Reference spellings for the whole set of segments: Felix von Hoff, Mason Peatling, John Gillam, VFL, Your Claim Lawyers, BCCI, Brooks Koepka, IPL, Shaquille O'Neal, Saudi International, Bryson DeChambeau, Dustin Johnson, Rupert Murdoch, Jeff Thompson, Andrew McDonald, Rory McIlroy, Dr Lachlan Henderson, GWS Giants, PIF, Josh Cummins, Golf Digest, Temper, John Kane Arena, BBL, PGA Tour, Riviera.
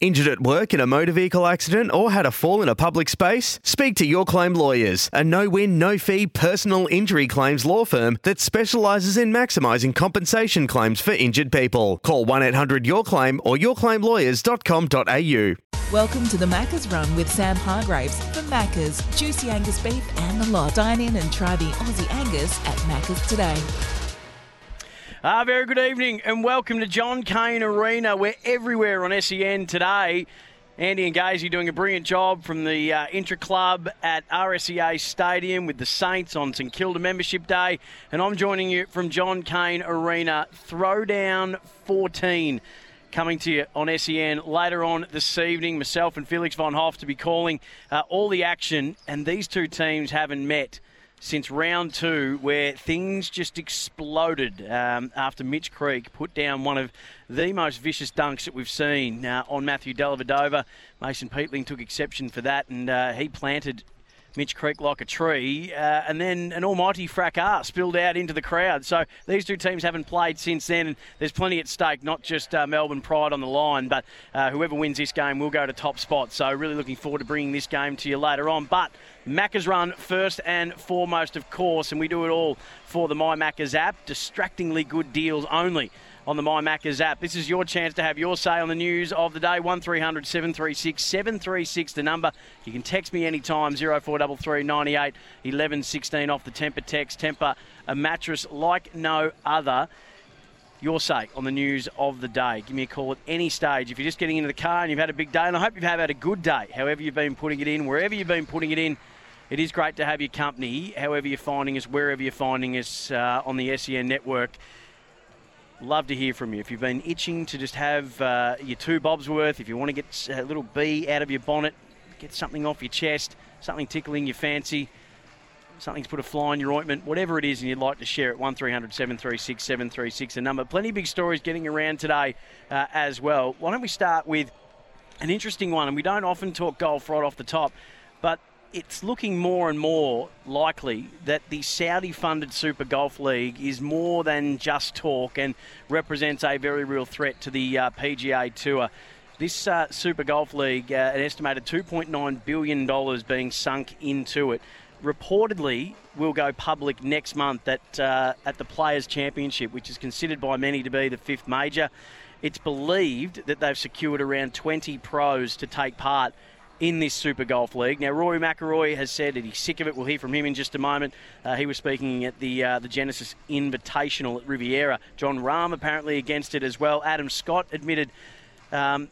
Injured at work in a motor vehicle accident or had a fall in a public space? Speak to Your Claim Lawyers, a no-win, no-fee personal injury claims law firm that specialises in maximising compensation claims for injured people. Call 1-800-YOUR-CLAIM or yourclaimlawyers.com.au. Welcome to the Maccas Run with Sam Hargraves. For Maccas, juicy Angus beef and the lot. Dine in and try the Aussie Angus at Maccas today. Very good evening and welcome to John Kane Arena. We're everywhere on SEN today. Andy and Gazy doing a brilliant job from the intra-club at RSEA Stadium with the Saints on St Kilda Membership Day. And I'm joining you from John Kane Arena. Throwdown 14 coming to you on SEN later on this evening. Myself and Felix von Hoff to be calling all the action. And these two teams haven't met since round two, where things just exploded after Mitch Creek put down one of the most vicious dunks that we've seen on Matthew Dellavedova. Mason Peatling took exception for that, and he planted Mitch Creek like a tree. And then an almighty fracas spilled out into the crowd. So these two teams haven't played since then, and there's plenty at stake, not just Melbourne pride on the line, but whoever wins this game will go to top spot. So really looking forward to bringing this game to you later on. But Maccas Run first and foremost, of course, and we do it all for the My Maccas app. Distractingly good deals only on the My Maccas app. This is your chance to have your say on the news of the day. 1300 736 736, the number. You can text me anytime, 0433 98 11 16 off the Temper text. Temper, a mattress like no other. Your say on the news of the day. Give me a call at any stage. If you're just getting into the car and you've had a big day, and I hope you've had a good day, however you've been putting it in, wherever you've been putting it in, it is great to have your company, however you're finding us, wherever you're finding us on the SEN network. Love to hear from you. If you've been itching to just have your two bobs worth, if you want to get a little bee out of your bonnet, get something off your chest, something tickling your fancy, something's put a fly in your ointment, whatever it is, and you'd like to share it, 1300 736 736, the number. Plenty of big stories getting around today as well. Why don't we start with an interesting one, and we don't often talk golf right off the top, but it's looking more and more likely that the Saudi-funded Super Golf League is more than just talk and represents a very real threat to the PGA Tour. This Super Golf League, an estimated $2.9 billion being sunk into it, reportedly will go public next month at the Players' Championship, which is considered by many to be the fifth major. It's believed that they've secured around 20 pros to take part in this Super Golf League. Now, Rory McIlroy has said that he's sick of it. We'll hear from him in just a moment. He was speaking at the Genesis Invitational at Riviera. John Rahm apparently against it as well. Adam Scott admitted in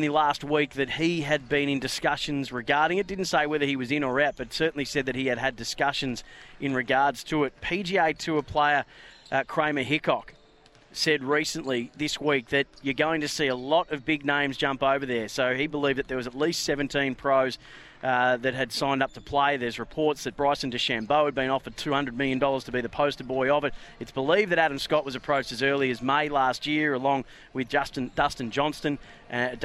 the last week that he had been in discussions regarding it. Didn't say whether he was in or out, but certainly said that he had had discussions in regards to it. PGA Tour player Kramer Hickok said recently this week that you're going to see a lot of big names jump over there. So he believed that there was at least 17 pros that had signed up to play. There's reports that Bryson DeChambeau had been offered $200 million to be the poster boy of it. It's believed that Adam Scott was approached as early as May last year, along with Dustin Johnson and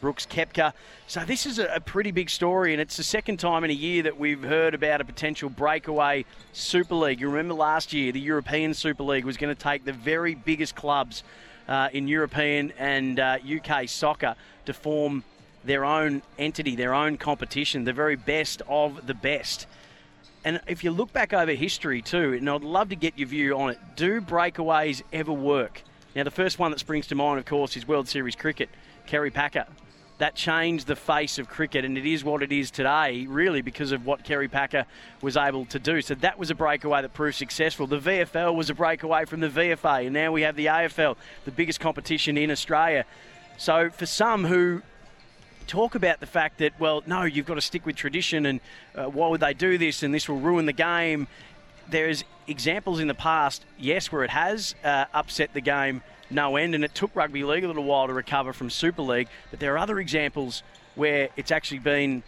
Brooks Koepka. So this is a pretty big story, and it's the second time in a year that we've heard about a potential breakaway Super League. You remember last year, the European Super League was going to take the very biggest clubs in European and UK soccer to form their own entity, their own competition, the very best of the best. And if you look back over history too, and I'd love to get your view on it, do breakaways ever work? Now, the first one that springs to mind, of course, is World Series Cricket. Kerry Packer. That changed the face of cricket, and it is what it is today, really, because of what Kerry Packer was able to do. So that was a breakaway that proved successful. The VFL was a breakaway from the VFA, and now we have the AFL, the biggest competition in Australia. So for some who talk about the fact that, well, no, you've got to stick with tradition, and why would they do this, and this will ruin the game, there's examples in the past, yes, where it has upset the game no end, and it took rugby league a little while to recover from Super League. But there are other examples where it's actually been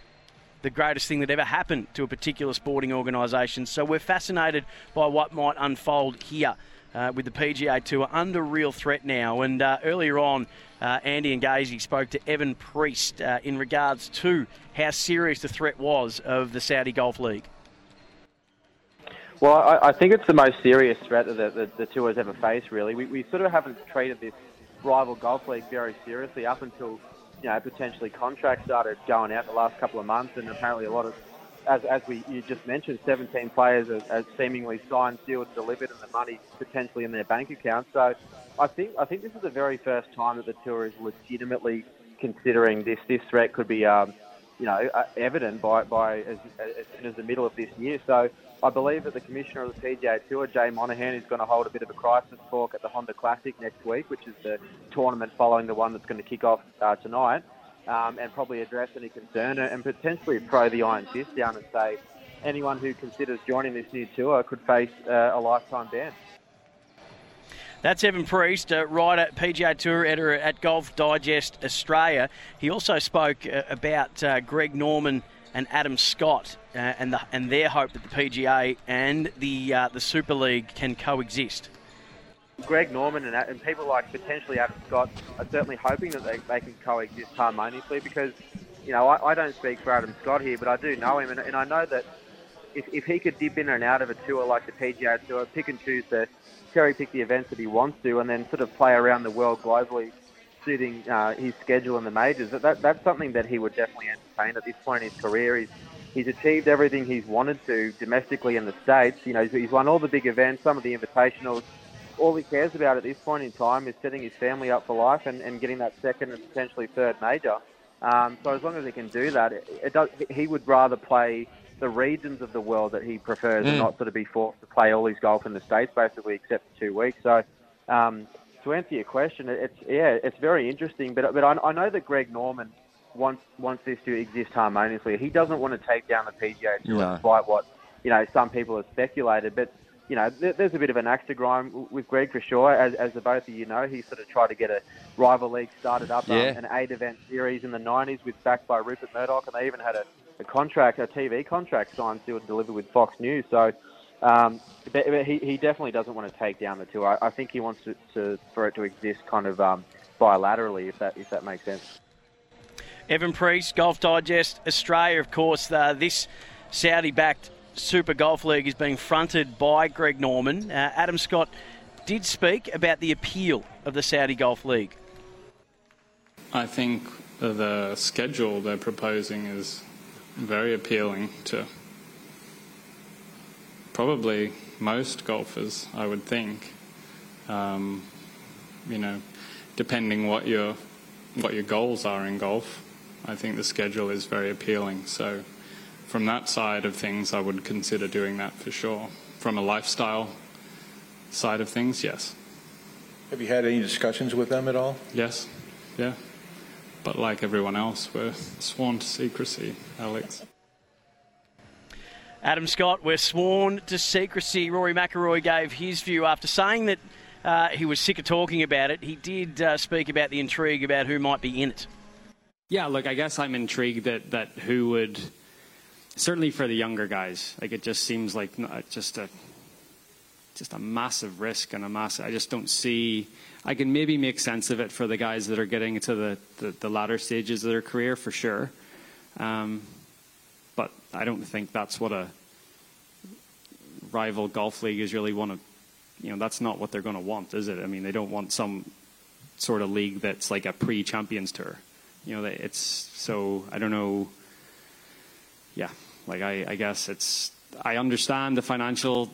the greatest thing that ever happened to a particular sporting organisation. So we're fascinated by what might unfold here with the PGA Tour under real threat now. And earlier on, Andy and Gazy spoke to Evan Priest in regards to how serious the threat was of the Saudi Golf League. Well, I think it's the most serious threat that the tour has ever faced, really. We sort of haven't treated this rival golf league very seriously up until, you know, potentially contracts started going out the last couple of months, and apparently a lot of, as you just mentioned, 17 players have seemingly signed deals delivered and the money potentially in their bank account. So I think this is the very first time that the tour is legitimately considering this. This threat could be, evident by as soon as the middle of this year. So I believe that the commissioner of the PGA Tour, Jay Monahan, is going to hold a bit of a crisis talk at the Honda Classic next week, which is the tournament following the one that's going to kick off tonight, and probably address any concern and potentially throw the iron fist down and say anyone who considers joining this new tour could face a lifetime ban. That's Evan Priest, writer, PGA Tour editor at Golf Digest Australia. He also spoke about Greg Norman and Adam Scott and their hope that the PGA and the Super League can coexist. Greg Norman and people like potentially Adam Scott are certainly hoping that they can coexist harmoniously, because, you know, I don't speak for Adam Scott here, but I do know him, and I know that if he could dip in and out of a tour like the PGA Tour, pick and choose the cherry-pick the events that he wants to, and then sort of play around the world globally, suiting his schedule in the majors, that's something that he would definitely entertain at this point in his career. He's achieved everything he's wanted to domestically in the States. You know, he's won all the big events, some of the invitationals. All he cares about at this point in time is setting his family up for life and getting that second and potentially third major. So as long as he can do that, he would rather play the regions of the world that he prefers and not sort of be forced to play all his golf in the States, basically, except for 2 weeks. So to answer your question, it's very interesting. But I know that Greg Norman wants this to exist harmoniously. He doesn't want to take down the PGA Tour, despite what, you know, some people have speculated. But, you know, there's a bit of an axe to grind with Greg for sure. As the both of you know, he sort of tried to get a rival league started up, an 8-event series in the 90s with backed by Rupert Murdoch, and they even had a TV contract signed still delivered with Fox News. So he definitely doesn't want to take down the tour. I think he wants for it to exist kind of bilaterally, if that makes sense. Evan Priest, Golf Digest Australia. Of course, this Saudi-backed Super Golf League is being fronted by Greg Norman. Adam Scott did speak about the appeal of the Saudi Golf League. I think the schedule they're proposing is very appealing to probably most golfers, I would think. Depending what your goals are in golf, I think the schedule is very appealing. So from that side of things, I would consider doing that for sure. From a lifestyle side of things, yes. Have you had any discussions with them at all? Yes, yeah. But like everyone else, we're sworn to secrecy, Alex. Adam Scott, we're sworn to secrecy. Rory McIlroy gave his view after saying that he was sick of talking about it. He did speak about the intrigue about who might be in it. Yeah, look, I guess I'm intrigued that who would, certainly for the younger guys, like it just seems like just a massive risk and a massive, I just don't see, I can maybe make sense of it for the guys that are getting to the latter stages of their career for sure. But I don't think that's what a rival golf league is really want to, that's not what they're going to want, is it? I mean, they don't want some sort of league that's like a pre-champions tour. I don't know. Yeah, like I guess I understand the financial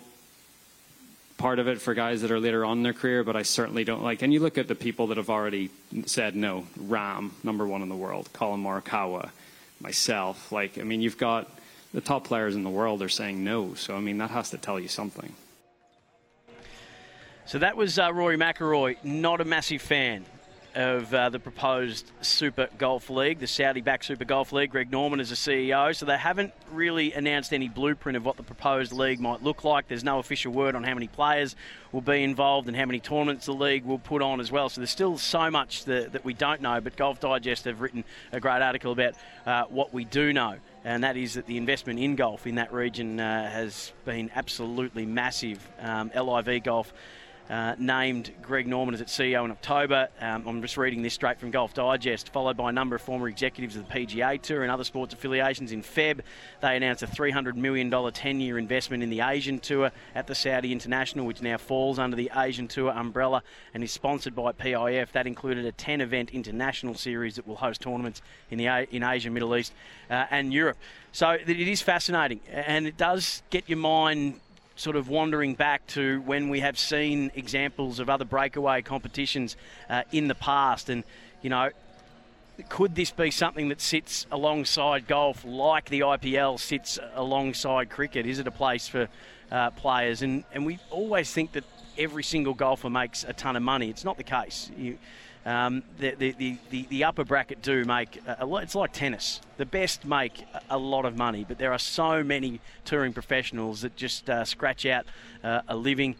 part of it for guys that are later on in their career, but I certainly don't like, and you look at the people that have already said no, Rahm, number one in the world, Colin Morikawa, myself, you've got the top players in the world are saying no, so that has to tell you something. So that was Rory McIlroy, not a massive fan of the proposed Super Golf League, the Saudi-backed Super Golf League. Greg Norman is the CEO. So they haven't really announced any blueprint of what the proposed league might look like. There's no official word on how many players will be involved and how many tournaments the league will put on as well. So there's still so much that we don't know. But Golf Digest have written a great article about what we do know. And that is that the investment in golf in that region has been absolutely massive. LIV Golf named Greg Norman as its CEO in October. I'm just reading this straight from Golf Digest, followed by a number of former executives of the PGA Tour and other sports affiliations. In Feb, they announced a $300 million 10-year investment in the Asian Tour at the Saudi International, which now falls under the Asian Tour umbrella and is sponsored by PIF. That included a 10-event international series that will host tournaments in Asia, Middle East and Europe. So it is fascinating, and it does get your mind sort of wandering back to when we have seen examples of other breakaway competitions in the past. And, you know, could this be something that sits alongside golf like the IPL sits alongside cricket? Is it a place for players? And we always think that every single golfer makes a ton of money. It's not the case. The upper bracket do make a lot. It's like tennis. The best make a lot of money, but there are so many touring professionals that just scratch out a living.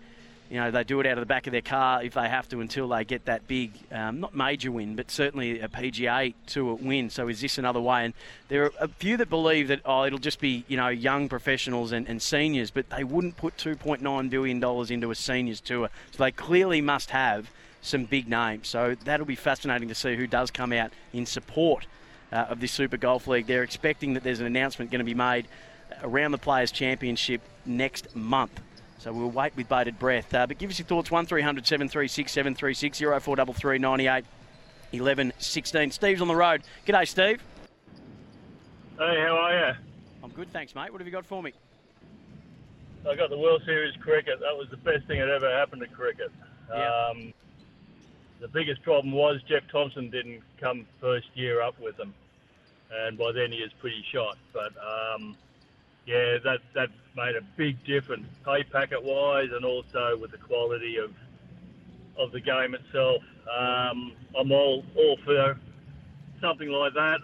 You know, they do it out of the back of their car if they have to until they get that big, not major win, but certainly a PGA Tour win. So is this another way? And there are a few that believe that, it'll just be, you know, young professionals and seniors, but they wouldn't put $2.9 billion into a seniors tour. So they clearly must have some big names. So that'll be fascinating to see who does come out in support of this Super Golf League. They're expecting that there's an announcement going to be made around the Players' Championship next month. So we'll wait with bated breath. But give us your thoughts, 1300 736 736 0433 98 11 16. Steve's on the road. G'day, Steve. Hey, how are you? I'm good, thanks, mate. What have you got for me? I got the World Series Cricket. That was the best thing that ever happened to cricket. Yeah. The biggest problem was Jeff Thompson didn't come first year up with them, and by then he is pretty shot. But that made a big difference, pay packet wise, and also with the quality of the game itself. I'm all for something like that.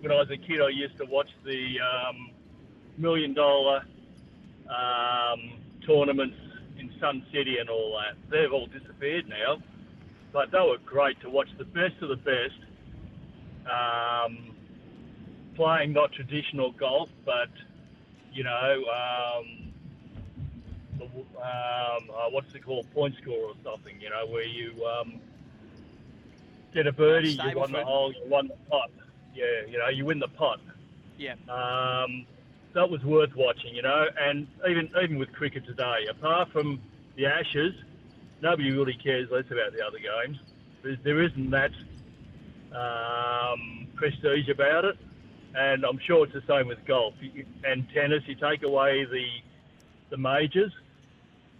When I was a kid, I used to watch the $1 million tournaments in Sun City and all that. They've all disappeared now, but they were great to watch, the best of the best, playing not traditional golf, but, you know, what's it called, point score or something, you know, where you get a birdie, you won the hole, you won the pot. Yeah, you know, you win the pot. Yeah. That was worth watching, you know, and even with cricket today, apart from the Ashes, nobody really cares less about the other games. There isn't that prestige about it, and I'm sure it's the same with golf and tennis. You take away the majors,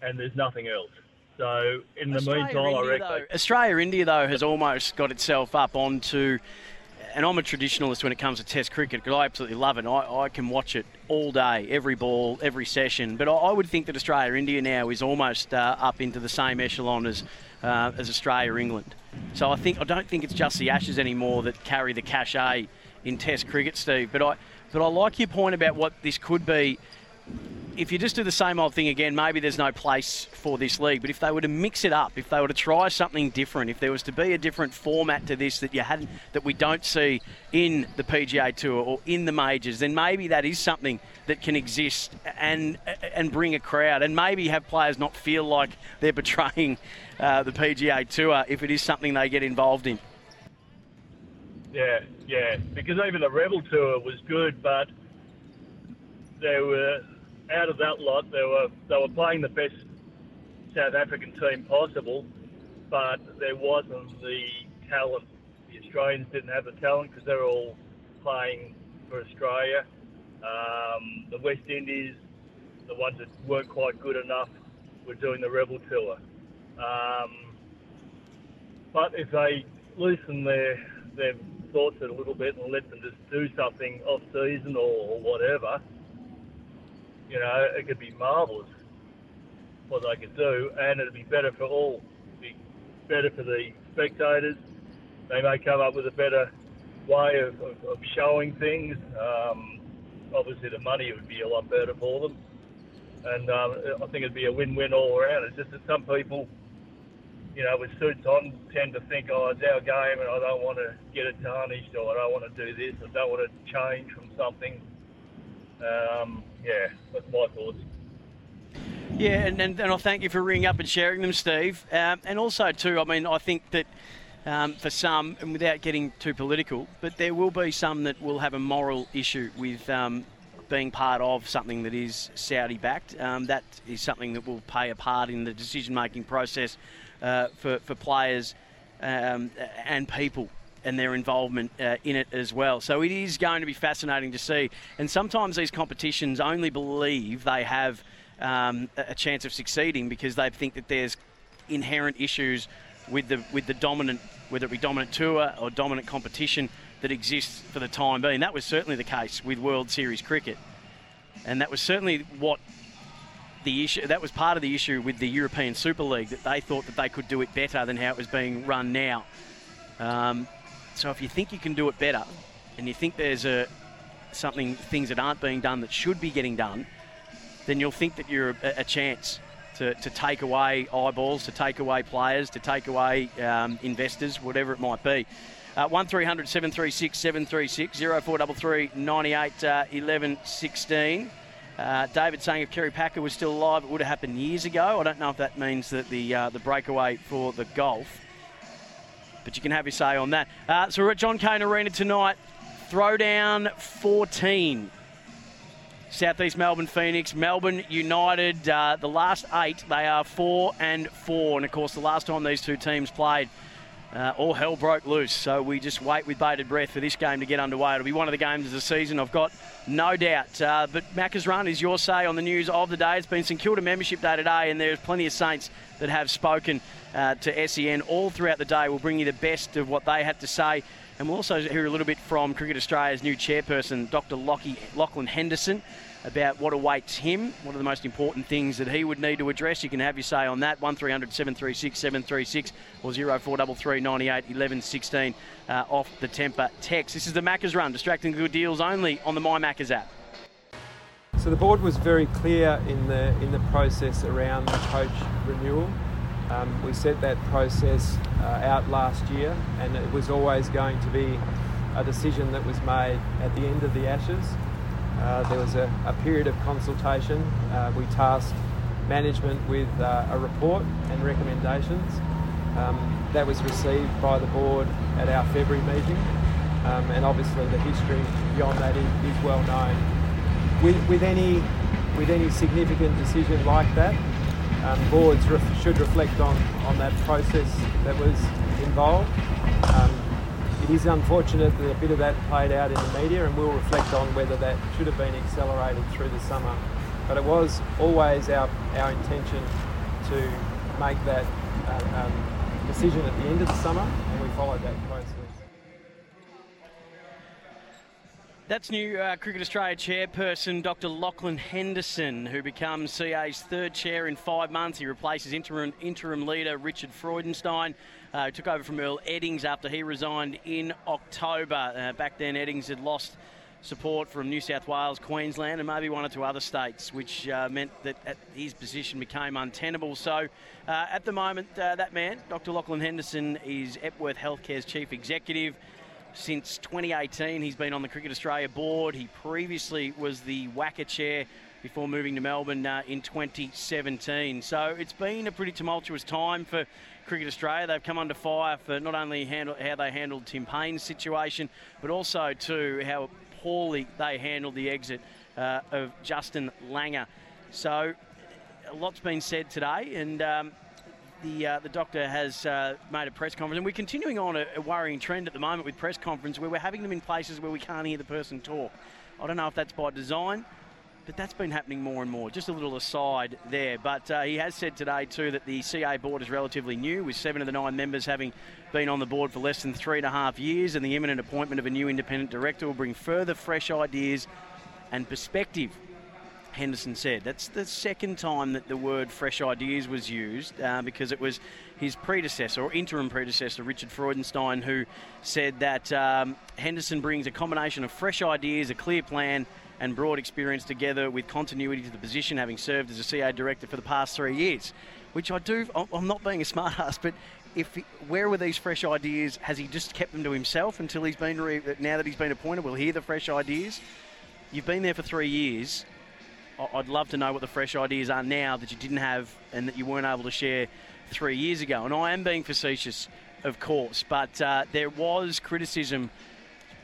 and there's nothing else. So in the meantime, I reckon Australia-India though has almost got itself up onto. And I'm a traditionalist when it comes to Test cricket because I absolutely love it. I can watch it all day, every ball, every session. But I would think that Australia-India now is almost up into the same echelon as Australia-England. So I don't think it's just the Ashes anymore that carry the cachet in Test cricket, Steve. But I like your point about what this could be. If you just do the same old thing again, maybe there's no place for this league. But if they were to mix it up, if they were to try something different, if there was to be a different format to this that we don't see in the PGA Tour or in the majors, then maybe that is something that can exist and bring a crowd and maybe have players not feel like they're betraying the PGA Tour if it is something they get involved in. Yeah. Because even the Rebel Tour was good, but there were... Out of that lot, they were playing the best South African team possible, but there wasn't the talent. The Australians didn't have the talent because they were all playing for Australia. The West Indies, the ones that weren't quite good enough, were doing the Rebel Tour. But if they loosen their thoughts a little bit and let them just do something off season or whatever, you know, it could be marvellous what they could do, and it'd be better for all. better for the spectators. They may come up with a better way of showing things. Obviously, the money would be a lot better for them. And I think it'd be a win-win all around. It's just that some people, you know, with suits on, tend to think, oh, it's our game and I don't want to get it tarnished, or I don't want to do this, or I don't want to change from something. Yeah, that's my thoughts. Yeah, and I thank you for ringing up and sharing them, Steve. And also, too, I mean, I think that for some, and without getting too political, but there will be some that will have a moral issue with being part of something that is Saudi-backed. That is something that will play a part in the decision-making process for players and people and their involvement in it as well. So it is going to be fascinating to see. And sometimes these competitions only believe they have a chance of succeeding because they think that there's inherent issues with the dominant, whether it be dominant tour or dominant competition, that exists for the time being. That was certainly the case with World Series cricket. And that was certainly what the issue, that was part of the issue with the European Super League, that they thought that they could do it better than how it was being run now. So if you think you can do it better and you think there's things that aren't being done that should be getting done, then you'll think that you're a chance to take away eyeballs, to take away players, to take away investors, whatever it might be. 1300 736 736 0433 98 11 16. David saying if Kerry Packer was still alive, it would have happened years ago. I don't know if that means that the breakaway for the golf, but you can have your say on that. So we're at John Kane Arena tonight. Throwdown 14. Southeast Melbourne Phoenix, Melbourne United. The last eight, they are 4-4. And of course, the last time these two teams played, all hell broke loose, so we just wait with bated breath for this game to get underway. It'll be one of the games of the season, I've got no doubt. But Maccas Run is your say on the news of the day. It's been St Kilda membership day today, and there's plenty of Saints that have spoken to SEN all throughout the day. We'll bring you the best of what they had to say, and we'll also hear a little bit from Cricket Australia's new chairperson, Dr Lachlan Henderson, about what awaits him, what are the most important things that he would need to address. You can have your say on that, 1300 736 736 or 0433 98 11 16 off the Temper text. This is the Maccas Run, distracting good deals only on the My Maccas app. So the board was very clear in the process around the coach renewal. We set that process out last year, and it was always going to be a decision that was made at the end of the Ashes. There was a period of consultation. We tasked management with a report and recommendations. That was received by the board at our February meeting. And obviously the history beyond that is well known. With any significant decision like that, boards should reflect on that process that was involved. It is unfortunate that a bit of that played out in the media, and we'll reflect on whether that should have been accelerated through the summer. But it was always our intention to make that decision at the end of the summer, and we followed that closely. That's new Cricket Australia chairperson Dr Lachlan Henderson, who becomes CA's third chair in 5 months. He replaces interim leader Richard Freudenstein, who took over from Earl Eddings after he resigned in October. Back then, Eddings had lost support from New South Wales, Queensland, and maybe one or two other states, which meant that his position became untenable. So at the moment, that man, Dr Lachlan Henderson, is Epworth Healthcare's chief executive. Since 2018, he's been on the Cricket Australia board. He previously was the WACA chair before moving to Melbourne in 2017. So it's been a pretty tumultuous time for Cricket Australia. They've come under fire for not only how they handled Tim Payne's situation, but also, too, how poorly they handled the exit of Justin Langer. So a lot's been said today, and the doctor has made a press conference, and we're continuing on a worrying trend at the moment with press conferences where we're having them in places where we can't hear the person talk. I don't know if that's by design, but that's been happening more and more. Just a little aside there. But he has said today too that the CA board is relatively new, with 7 of the 9 members having been on the board for less than 3.5 years, and the imminent appointment of a new independent director will bring further fresh ideas and perspective Henderson said. That's the second time that the word fresh ideas was used, because it was his predecessor, or interim predecessor, Richard Freudenstein, who said that Henderson brings a combination of fresh ideas, a clear plan and broad experience together with continuity to the position, having served as a CA director for the past 3 years. Which I do, I'm not being a smart ass, but where were these fresh ideas? Has he just kept them to himself until he's been, now that he's been appointed, we'll hear the fresh ideas? You've been there for 3 years. I'd love to know what the fresh ideas are now that you didn't have and that you weren't able to share 3 years ago. And I am being facetious, of course, but there was criticism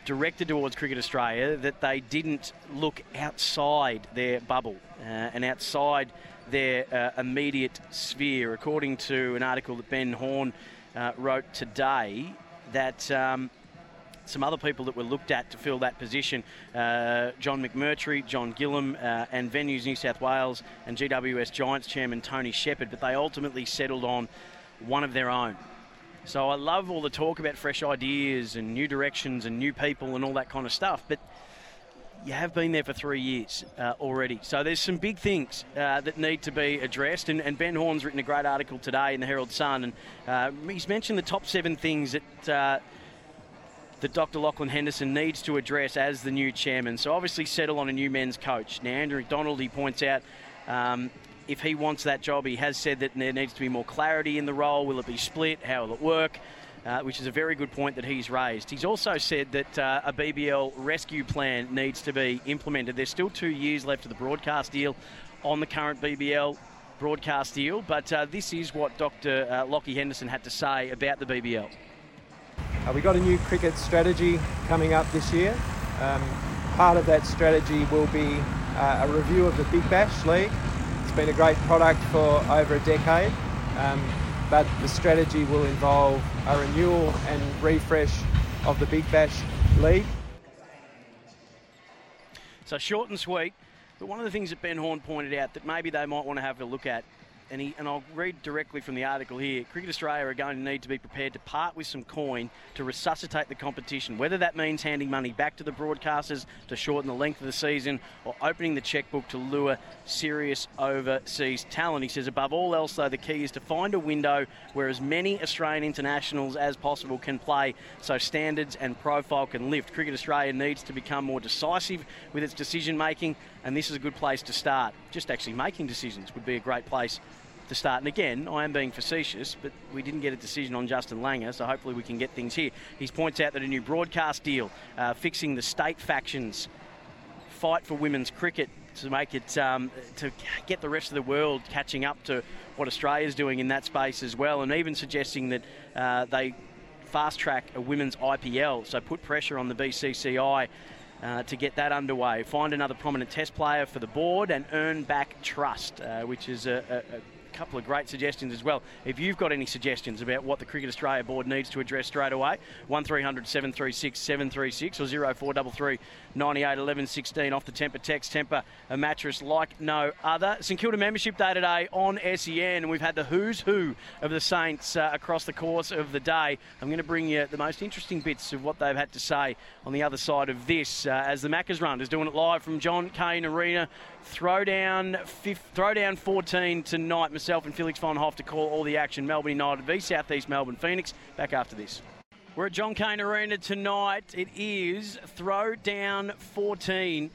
directed towards Cricket Australia that they didn't look outside their bubble and outside their immediate sphere. According to an article that Ben Horne wrote today, that some other people that were looked at to fill that position, John McMurtry, John Gillam, and Venues New South Wales and GWS Giants chairman Tony Shepherd, but they ultimately settled on one of their own. So I love all the talk about fresh ideas and new directions and new people and all that kind of stuff, but you have been there for 3 years already. So there's some big things that need to be addressed, and Ben Horne's written a great article today in the Herald Sun, and he's mentioned the top 7 things that Dr Lachlan Henderson needs to address as the new chairman. So obviously settle on a new men's coach. Now Andrew McDonald, he points out, if he wants that job, he has said that there needs to be more clarity in the role. Will it be split? How will it work? Which is a very good point that he's raised. He's also said that a BBL rescue plan needs to be implemented. There's still 2 years left of the broadcast deal on the current BBL broadcast deal, but this is what Dr Lachie Henderson had to say about the BBL. We got a new cricket strategy coming up this year. Part of that strategy will be a review of the Big Bash League. Been a great product for over a decade, but the strategy will involve a renewal and refresh of the Big Bash League. So short and sweet, but one of the things that Ben Horne pointed out that maybe they might want to have a look at, and I'll read directly from the article here, Cricket Australia are going to need to be prepared to part with some coin to resuscitate the competition, whether that means handing money back to the broadcasters to shorten the length of the season or opening the checkbook to lure serious overseas talent. He says, above all else, though, the key is to find a window where as many Australian internationals as possible can play so standards and profile can lift. Cricket Australia needs to become more decisive with its decision-making, and this is a good place to start. Just actually making decisions would be a great place to start. And again, I am being facetious, but we didn't get a decision on Justin Langer, so hopefully we can get things here. He points out that a new broadcast deal, fixing the state factions, fight for women's cricket to make it, to get the rest of the world catching up to what Australia's doing in that space as well, and even suggesting that they fast-track a women's IPL, so put pressure on the BCCI to get that underway. Find another prominent test player for the board and earn back trust, which is a couple of great suggestions as well. If you've got any suggestions about what the Cricket Australia board needs to address straight away, 1300 736 736 or 0433 98 11 16 off the Temper text. Temper, a mattress like no other. St Kilda Membership Day today on SEN. We've had the who's who of the Saints across the course of the day. I'm going to bring you the most interesting bits of what they've had to say on the other side of this as the Maccas run is doing it live from John Kane Arena. Throwdown 14 tonight. Myself and Felix von Hoff to call all the action. Melbourne United v Southeast Melbourne Phoenix. Back after this. We're at John Kane Arena tonight. It is Throwdown 14.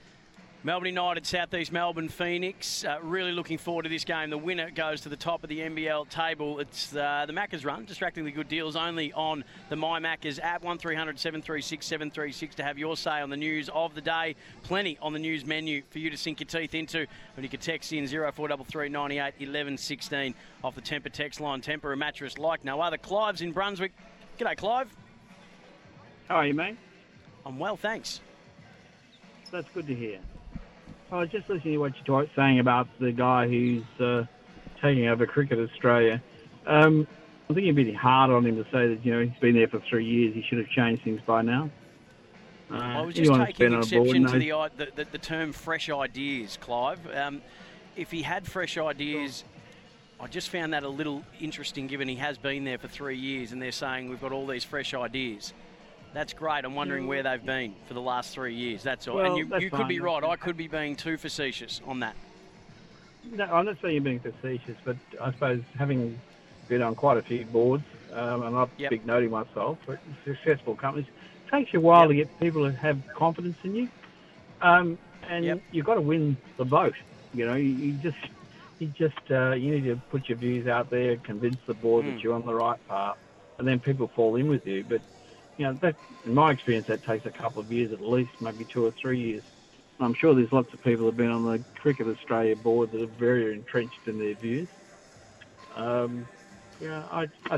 Melbourne United, Southeast Melbourne Phoenix. Really looking forward to this game. The winner goes to the top of the NBL table. It's the Maccas run, distractingly good deals only on the My Maccas app. 1300 736 736 to have your say on the news of the day. Plenty on the news menu for you to sink your teeth into. And you can text in 0433 98 11 16 off the Temper text line. Temper, a mattress like no other. Clive's in Brunswick. G'day, Clive. How are you, mate? I'm well, thanks. That's good to hear. I was just listening to what you were saying about the guy who's taking over Cricket Australia. I think it'd be hard on him to say that, you know, he's been there for 3 years. He should have changed things by now. I was just taking exception to the term fresh ideas, Clive. If he had fresh ideas, I just found that a little interesting given he has been there for 3 years and they're saying we've got all these fresh ideas. That's great. I'm wondering where they've been for the last 3 years. That's all. Well, and you could be right. I could be being too facetious on that. No, I'm not saying you're being facetious, but I suppose having been on quite a few boards, and I'm not big noting myself, but successful companies, it takes you a while to get people who have confidence in you. And you've got to win the vote. You know, you just you need to put your views out there, convince the board that you're on the right path, and then people fall in with you. But you know, that, in my experience, that takes a couple of years at least, maybe 2 or 3 years. And I'm sure there's lots of people who've been on the Cricket Australia board that are very entrenched in their views. I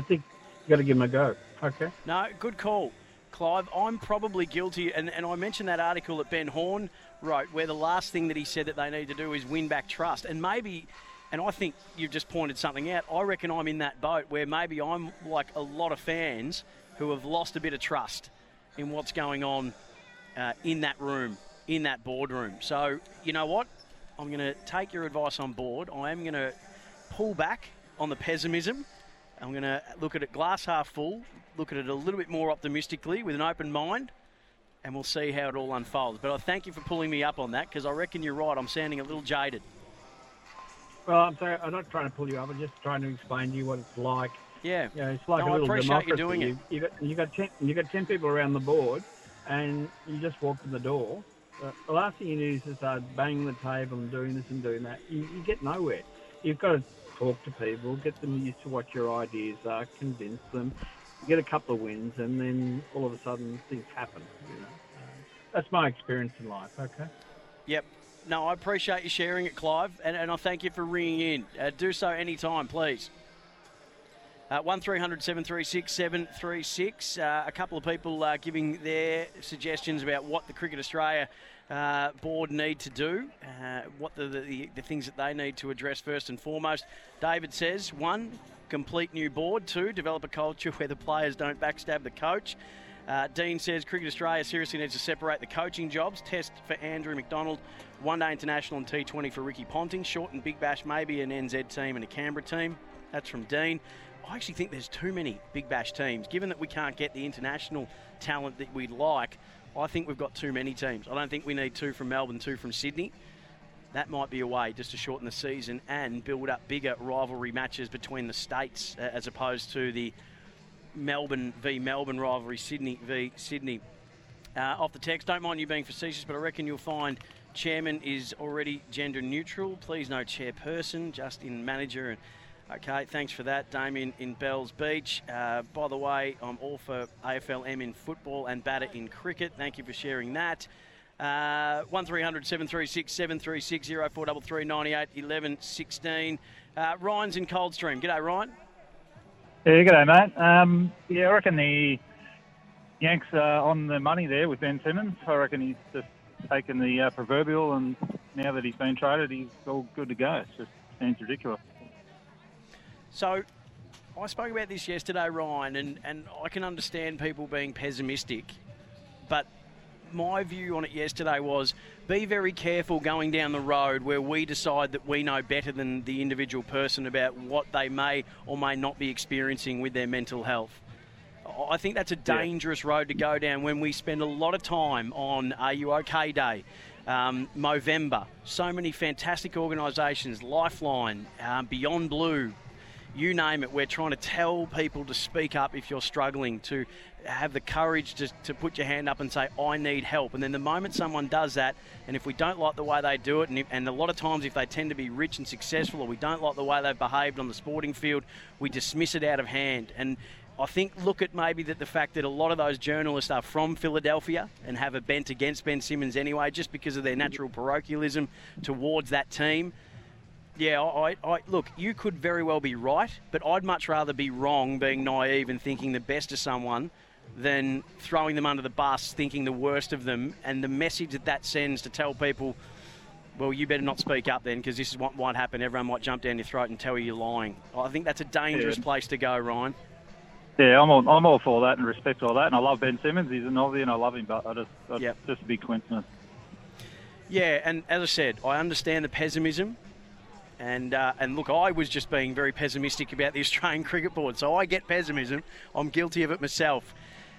think you've got to give them a go. Okay. No, good call, Clive. I'm probably guilty, and I mentioned that article that Ben Horne wrote where the last thing that he said that they need to do is win back trust. And maybe, and I think you've just pointed something out, I reckon I'm in that boat where maybe I'm like a lot of fans who have lost a bit of trust in what's going on in that room, in that boardroom. So, you know what? I'm going to take your advice on board. I am going to pull back on the pessimism. I'm going to look at it glass half full, look at it a little bit more optimistically with an open mind, and we'll see how it all unfolds. But I thank you for pulling me up on that, because I reckon you're right. I'm sounding a little jaded. Well, I'm sorry. I'm not trying to pull you up. I'm just trying to explain to you what it's like. Yeah. You know, it's like a little democracy. I appreciate you doing it. You've got 10 people around the board, and you just walk in the door. The last thing you do is just start banging the table and doing this and doing that. You get nowhere. You've got to talk to people, get them used to what your ideas are, convince them, get a couple of wins, and then all of a sudden things happen. You know? That's my experience in life, okay? Yep. No, I appreciate you sharing it, Clive, and I thank you for ringing in. Do so anytime, please. 1300 736 736. A couple of people giving their suggestions about what the Cricket Australia board need to do, what the things that they need to address first and foremost. David says, 1, complete new board. 2, develop a culture where the players don't backstab the coach. Dean says, Cricket Australia seriously needs to separate the coaching jobs. Test for Andrew McDonald, one-day international and T20 for Ricky Ponting. Shorten Big Bash, maybe an NZ team and a Canberra team. That's from Dean. I actually think there's too many Big Bash teams. Given that we can't get the international talent that we'd like, I think we've got too many teams. I don't think we need 2 from Melbourne, 2 from Sydney. That might be a way just to shorten the season and build up bigger rivalry matches between the states, as opposed to the Melbourne v Melbourne rivalry, Sydney v Sydney. Off the text, don't mind you being facetious, but I reckon you'll find chairman is already gender neutral. Please no chairperson, just in manager. And okay, thanks for that, Damien in Bells Beach. By the way, I'm all for AFLM in football and batter in cricket. Thank you for sharing that. 1300 736 736 0433 98 11 16. Ryan's in Coldstream. G'day, Ryan. Yeah, g'day, mate. I reckon the Yanks are on the money there with Ben Simmons. I reckon he's just taken the proverbial, and now that he's been traded, he's all good to go. It just seems ridiculous. So, I spoke about this yesterday, Ryan, and I can understand people being pessimistic, but my view on it yesterday was be very careful going down the road where we decide that we know better than the individual person about what they may or may not be experiencing with their mental health. I think that's a dangerous road to go down when we spend a lot of time on Are You OK Day, Movember, so many fantastic organisations, Lifeline, Beyond Blue. You name it, we're trying to tell people to speak up if you're struggling, to have the courage to put your hand up and say, I need help. And then the moment someone does that, and if we don't like the way they do it, and a lot of times if they tend to be rich and successful, or we don't like the way they've behaved on the sporting field, we dismiss it out of hand. And I think look at maybe that the fact that a lot of those journalists are from Philadelphia and have a bent against Ben Simmons anyway, just because of their natural parochialism towards that team. Yeah, I look, you could very well be right, but I'd much rather be wrong being naive and thinking the best of someone than throwing them under the bus, thinking the worst of them. And the message that sends to tell people, well, you better not speak up then, because this is what might happen. Everyone might jump down your throat and tell you you're lying. I think that's a dangerous place to go, Ryan. Yeah, I'm all for that and respect all that. And I love Ben Simmons. He's an Aussie and I love him, but just a big coincidence. Yeah, and as I said, I understand the pessimism. And look, I was just being very pessimistic about the Australian Cricket Board, so I get pessimism. I'm guilty of it myself.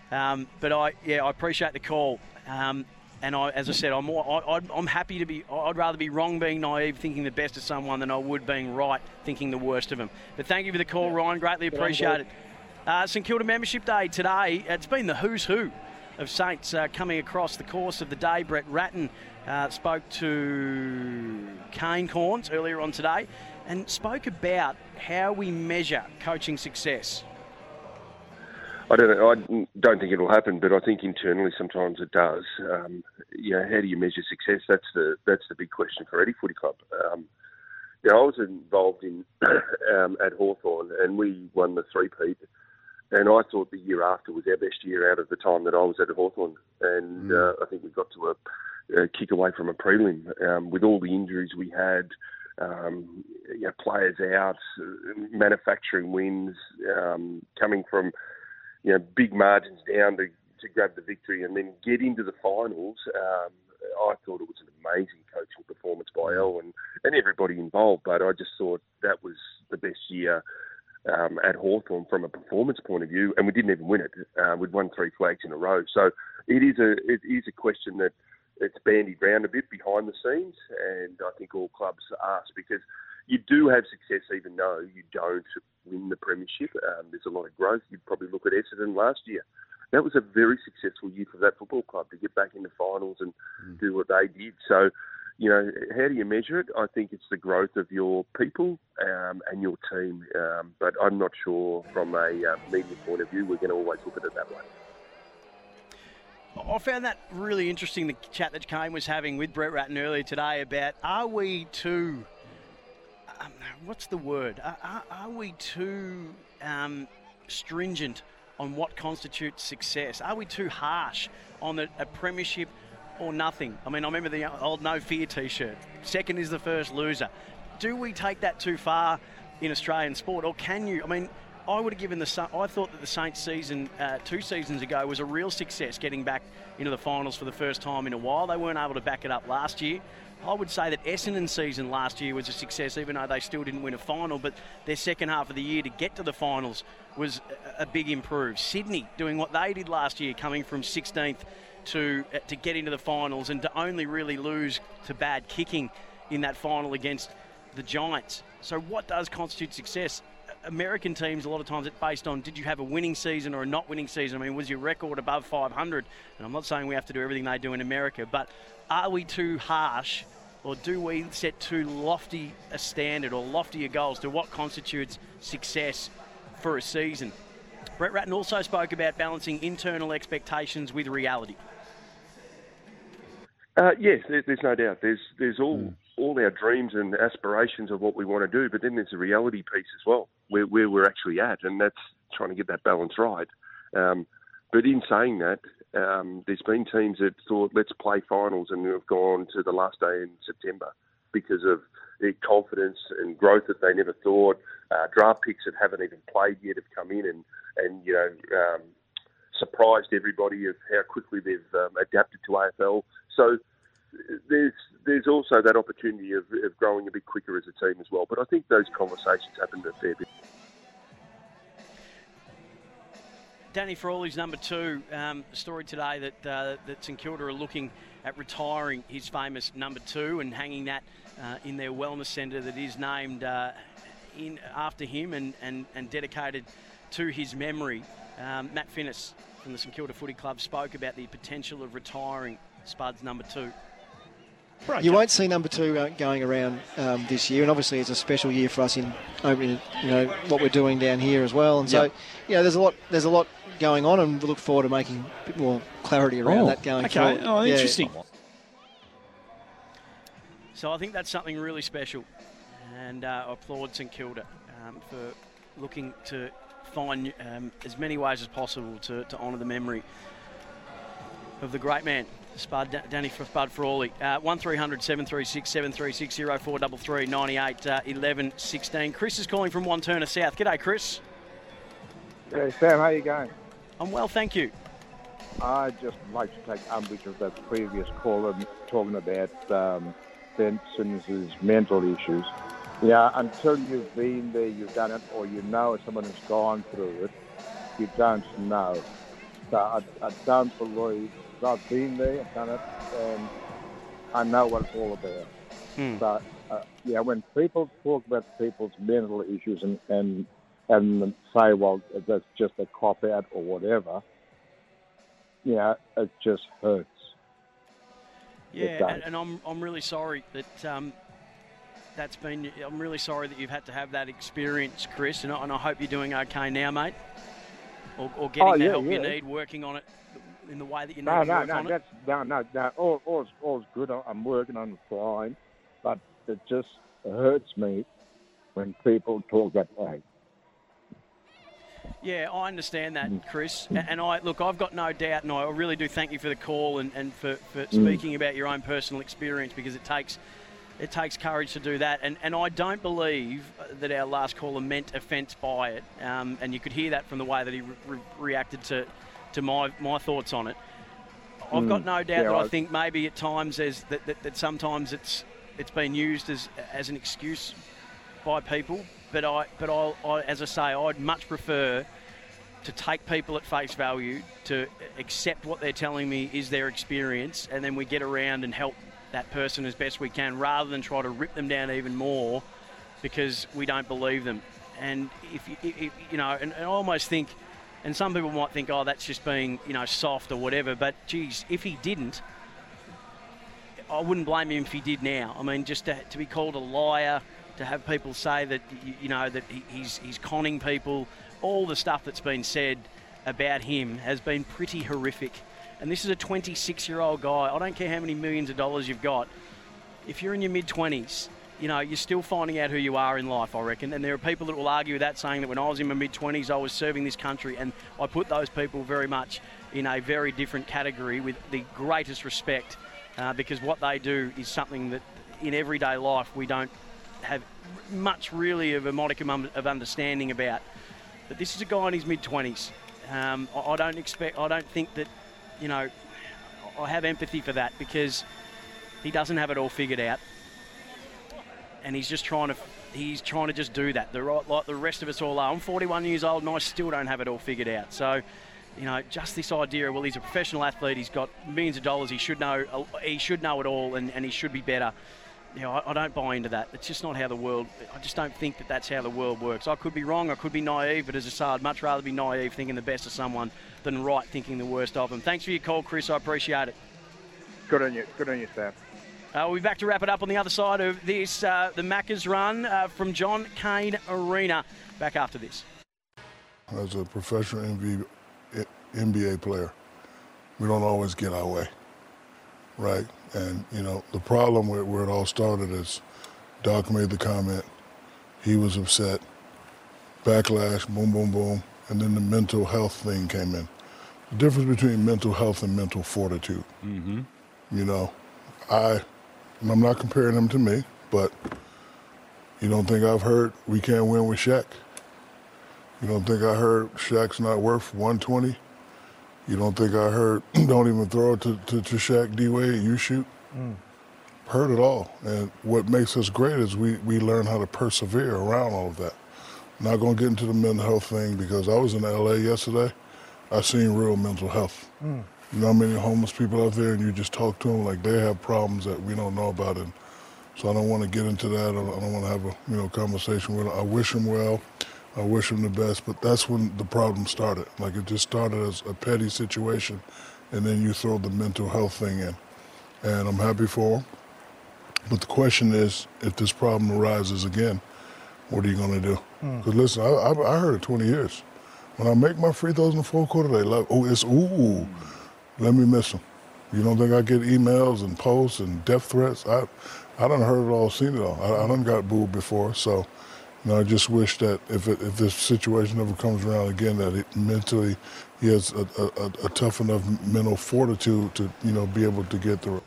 But I appreciate the call. And as I said, I'm happy to be. I'd rather be wrong being naive, thinking the best of someone, than I would being right, thinking the worst of them. But thank you for the call, Ryan. Greatly appreciate it. St Kilda Membership Day today. It's been the who's who of Saints coming across the course of the day. Brett Ratton spoke to Cane Corns earlier on today and spoke about how we measure coaching success. I don't know. I don't think it'll happen, but I think internally sometimes it does. How do you measure success? That's the big question for Eddie Footy Club. I was involved in at Hawthorn, and we won the three-peat, and I thought the year after was our best year out of the time that I was at Hawthorn, and I think we got to a kick away from a prelim with all the injuries we had. Players out, manufacturing wins, coming from big margins down to grab the victory and then get into the finals. I thought it was an amazing coaching performance by Elwyn and everybody involved, but I just thought that was the best year at Hawthorn from a performance point of view, and we didn't even win it. We'd won three flags in a row. So it is a question that it's bandied round a bit behind the scenes, and I think all clubs ask because you do have success even though you don't win the premiership. There's a lot of growth. You'd probably look at Essendon last year. That was a very successful year for that football club to get back into finals and do what they did. So, how do you measure it? I think it's the growth of your people and your team. But I'm not sure from a media point of view we're going to always look at it that way. I found that really interesting, the chat that Kane was having with Brett Ratton earlier today about are we too... what's the word? Are we too stringent on what constitutes success? Are we too harsh on a premiership or nothing? I mean, I remember the old No Fear T-shirt. Second is the first loser. Do we take that too far in Australian sport, or can you? I mean, I would have given I thought that the Saints season 2 seasons ago was a real success, getting back into the finals for the first time in a while. They weren't able to back it up last year. I would say that Essendon's season last year was a success, even though they still didn't win a final, but their second half of the year to get to the finals was a big improve. Sydney doing what they did last year, coming from 16th to get into the finals and to only really lose to bad kicking in that final against the Giants. So what does constitute success? American teams, a lot of times it's based on, did you have a winning season or a not winning season? I mean, was your record above 500? And I'm not saying we have to do everything they do in America, but are we too harsh, or do we set too lofty a standard or loftier goals to what constitutes success for a season? Brett Ratton also spoke about balancing internal expectations with reality. Yes, there's no doubt. There's all our dreams and aspirations of what we want to do, but then there's a reality piece as well, where we're actually at, and that's trying to get that balance right. But in saying that, there's been teams that thought, let's play finals, and have gone to the last day in September because of their confidence and growth that they never thought. Draft picks that haven't even played yet have come in and surprised everybody of how quickly they've adapted to AFL. So there's also that opportunity of growing a bit quicker as a team as well. But I think those conversations happen a fair bit. Danny Frawley's number two, story today that St Kilda are looking at retiring his famous number two and hanging that in their wellness centre that is named in after him and dedicated to his memory. Matt Finnis from the St Kilda Footy Club spoke about the potential of retiring Spud's number two. Right. You won't see number two going around this year, and obviously it's a special year for us in opening, what we're doing down here as well. And so, there's a lot going on, and we look forward to making a bit more clarity around that going forward. Okay, interesting. So I think that's something really special, and I applaud St Kilda for looking to find as many ways as possible to honour the memory of the great man, Spud Frawley. 1300 736 736 0433 98 1116. Chris is calling from Wantirna South. G'day, Chris. Hey, Sam, how you going? I'm well, thank you. I'd just like to take umbrage of that previous caller talking about Benson's mental issues. Until you've been there, you've done it, or someone has gone through it, you don't know. So I don't believe, because I've been there, I've done it, and I know what it's all about. Hmm. So, yeah, when people talk about people's mental issues and say, well, that's just a cop-out or whatever, you know, it just hurts. Yeah, and I'm really sorry that that's been. I'm really sorry that you've had to have that experience, Chris. And I hope you're doing okay now, mate. Or getting the help you need, working on it in the way that you need to work on it. No. All's good. I'm working on it fine, but it just hurts me when people talk that way. Yeah, I understand that, Chris. And I've got no doubt, and I really do thank you for the call and for speaking about your own personal experience, because it takes courage to do that. And I don't believe that our last caller meant offence by it. And you could hear that from the way that he reacted to my thoughts on it. I've got no doubt that I think maybe at times that sometimes it's been used as an excuse by people. But I, as I say, I'd much prefer to take people at face value, to accept what they're telling me is their experience, and then we get around and help that person as best we can, rather than try to rip them down even more because we don't believe them. And if you know, and I almost think, and some people might think, oh, that's just being, you know, soft or whatever. But geez, if he didn't, I wouldn't blame him if he did now. I mean, just to be called a liar, to have people say that, you know, that he's conning people, all the stuff that's been said about him has been pretty horrific. And this is a 26-year-old guy. I don't care how many millions of dollars you've got. If you're in your mid-20s, you know, you're still finding out who you are in life, I reckon. And there are people that will argue that, saying that when I was in my mid-20s, I was serving this country. And I put those people very much in a very different category, with the greatest respect, because what they do is something that in everyday life we don't have much really of a modicum of understanding about. But this is a guy in his mid-20s. I don't think that, you know, I have empathy for that, because he doesn't have it all figured out, and he's just trying to just do that the right, like the rest of us all are. I'm 41 years old and I still don't have it all figured out. So, you know, just this idea, well, he's a professional athlete, he's got millions of dollars, he should know it all, and he should be better. You know, I don't buy into that. It's just not how the world... I just don't think that that's how the world works. I could be wrong, I could be naive, but as I say, I'd much rather be naive thinking the best of someone than right thinking the worst of them. Thanks for your call, Chris. I appreciate it. Good on you, Sam. We'll be back to wrap it up on the other side of this, the Maccas run from John Kane Arena. Back after this. As a professional NBA player, we don't always get our way, right? And, you know, the problem where it all started is Doc made the comment, he was upset, backlash, boom, boom, boom, and then the mental health thing came in. The difference between mental health and mental fortitude. Mm-hmm. You know, I'm not comparing him to me, but you don't think I've heard we can't win with Shaq? You don't think I heard Shaq's not worth 120? You don't think I heard, don't even throw it to Shaq, D-Wade, you shoot? Mm. Heard it all. And what makes us great is we learn how to persevere around all of that. Not going to get into the mental health thing, because I was in L.A. yesterday. I seen real mental health. Mm. You know how many homeless people out there, and you just talk to them like they have problems that we don't know about. And so I don't want to get into that. I don't want to have a conversation with them. I wish them well. I wish him the best, but that's when the problem started. Like, it just started as a petty situation, and then you throw the mental health thing in. And I'm happy for him. But the question is, if this problem arises again, what are you going to do? Because listen, I heard it 20 years. When I make my free throws in the fourth quarter, they like, let me miss them. You don't think I get emails and posts and death threats? I done heard it all, seen it all. I done got booed before, so... No, I just wish that if this situation ever comes around again, that he has a tough enough mental fortitude to, be able to get through.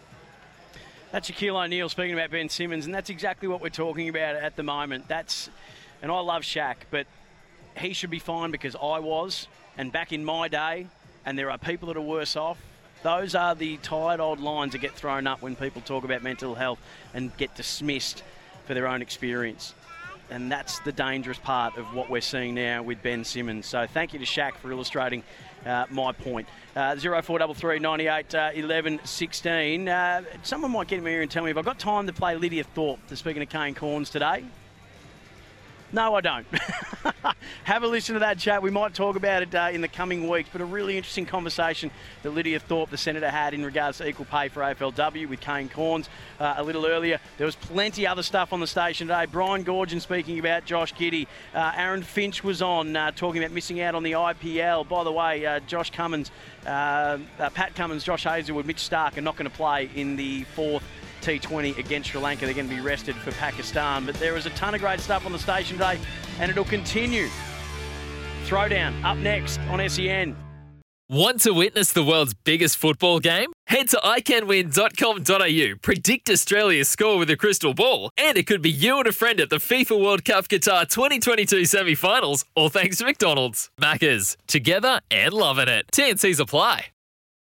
That's Shaquille O'Neal speaking about Ben Simmons, and that's exactly what we're talking about at the moment. And I love Shaq, but he should be fine, because I was, and back in my day, and there are people that are worse off. Those are the tired old lines that get thrown up when people talk about mental health and get dismissed for their own experience. And that's the dangerous part of what we're seeing now with Ben Simmons. So thank you to Shaq for illustrating my point. 0433 98 11 16. Someone might get me here and tell me if I've got time to play Lydia Thorpe to speaking to Kane Corns today. No, I don't. Have a listen to that chat. We might talk about it in the coming weeks, but a really interesting conversation that Lydia Thorpe, the Senator, had in regards to equal pay for AFLW with Kane Corns a little earlier. There was plenty other stuff on the station today. Brian Gorgon speaking about Josh Giddey. Aaron Finch was on talking about missing out on the IPL. By the way, Josh Cummins, Pat Cummins, Josh Hazelwood, Mitch Stark are not going to play in the fourth T20 against Sri Lanka. They're going to be rested for Pakistan. But there is a ton of great stuff on the station today, and it'll continue. Throwdown up next on SEN. Want to witness the world's biggest football game? Head to iCanWin.com.au, predict Australia's score with a crystal ball, and it could be you and a friend at the FIFA World Cup Qatar 2022 semi-finals, all thanks to McDonald's. Maccas, together and loving it. TNCs apply.